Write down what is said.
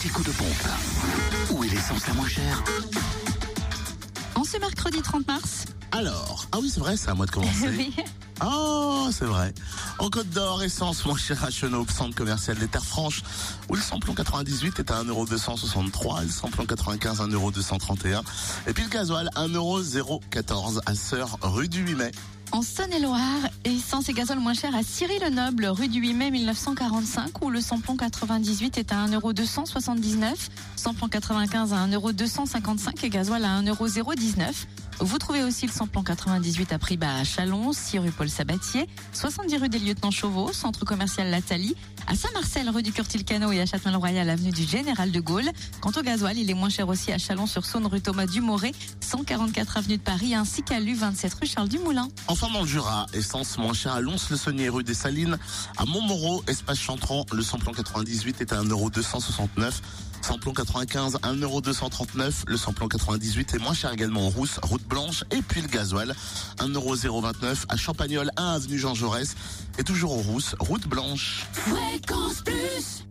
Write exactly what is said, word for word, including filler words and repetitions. petit coup de pompe. Où est l'essence la moins chère ? En ce mercredi trente mars. Alors, ah oui c'est vrai, c'est à moi de commencer. Oui. Oh, c'est vrai. En Côte d'Or, essence moins chère à Chenôve, centre commercial des Terres Franches, où le samplon quatre-vingt-dix-huit est à un euro deux cent soixante-trois, le samplon quatre-vingt-quinze un euro deux cent trente et un, et puis le gasoil un euro zéro quatorze à Sœur, rue du huit mai. En Saône-et-Loire, essence et gasoil moins cher à Cyril-le-Noble, rue du huit mai mille neuf cent quarante-cinq, où le samplon quatre-vingt-dix-huit est à un euro deux cent soixante-dix-neuf, samplon quatre-vingt-quinze à un euro deux cent cinquante-cinq et gasoil à un euro dix-neuf. Vous trouvez aussi le samplon quatre-vingt-dix-huit à prix bas à Chalon, six rue Paul-Sabatier, soixante-dix rue des Lieutenants Chauveau, centre commercial Latali, à Saint-Marcel, rue du Curtil-Cano et à Châtenoy-le-Royal, avenue du Général de Gaulle. Quant au gasoil, il est moins cher aussi à Chalon-sur-Saône, rue Thomas Dumorey, cent quarante-quatre avenue de Paris, ainsi qu'à Lu, vingt-sept rue Charles-Dumoulin. Enfin dans le Jura, essence moins chère à Lons-le-Saunier, rue des Salines, à Montmoreau, espace Chantron, le samplon quatre-vingt-dix-huit est à un euro deux cent soixante-neuf. Samplon quatre-vingt-quinze, un euro deux cent trente-neuf. Le samplon quatre-vingt-dix-huit est moins cher également en rousse, route blanche. Et puis le gasoil, un euro zéro vingt-neuf à Champagnole, un avenue Jean Jaurès. Et toujours en rousse, route blanche. Fréquence Plus.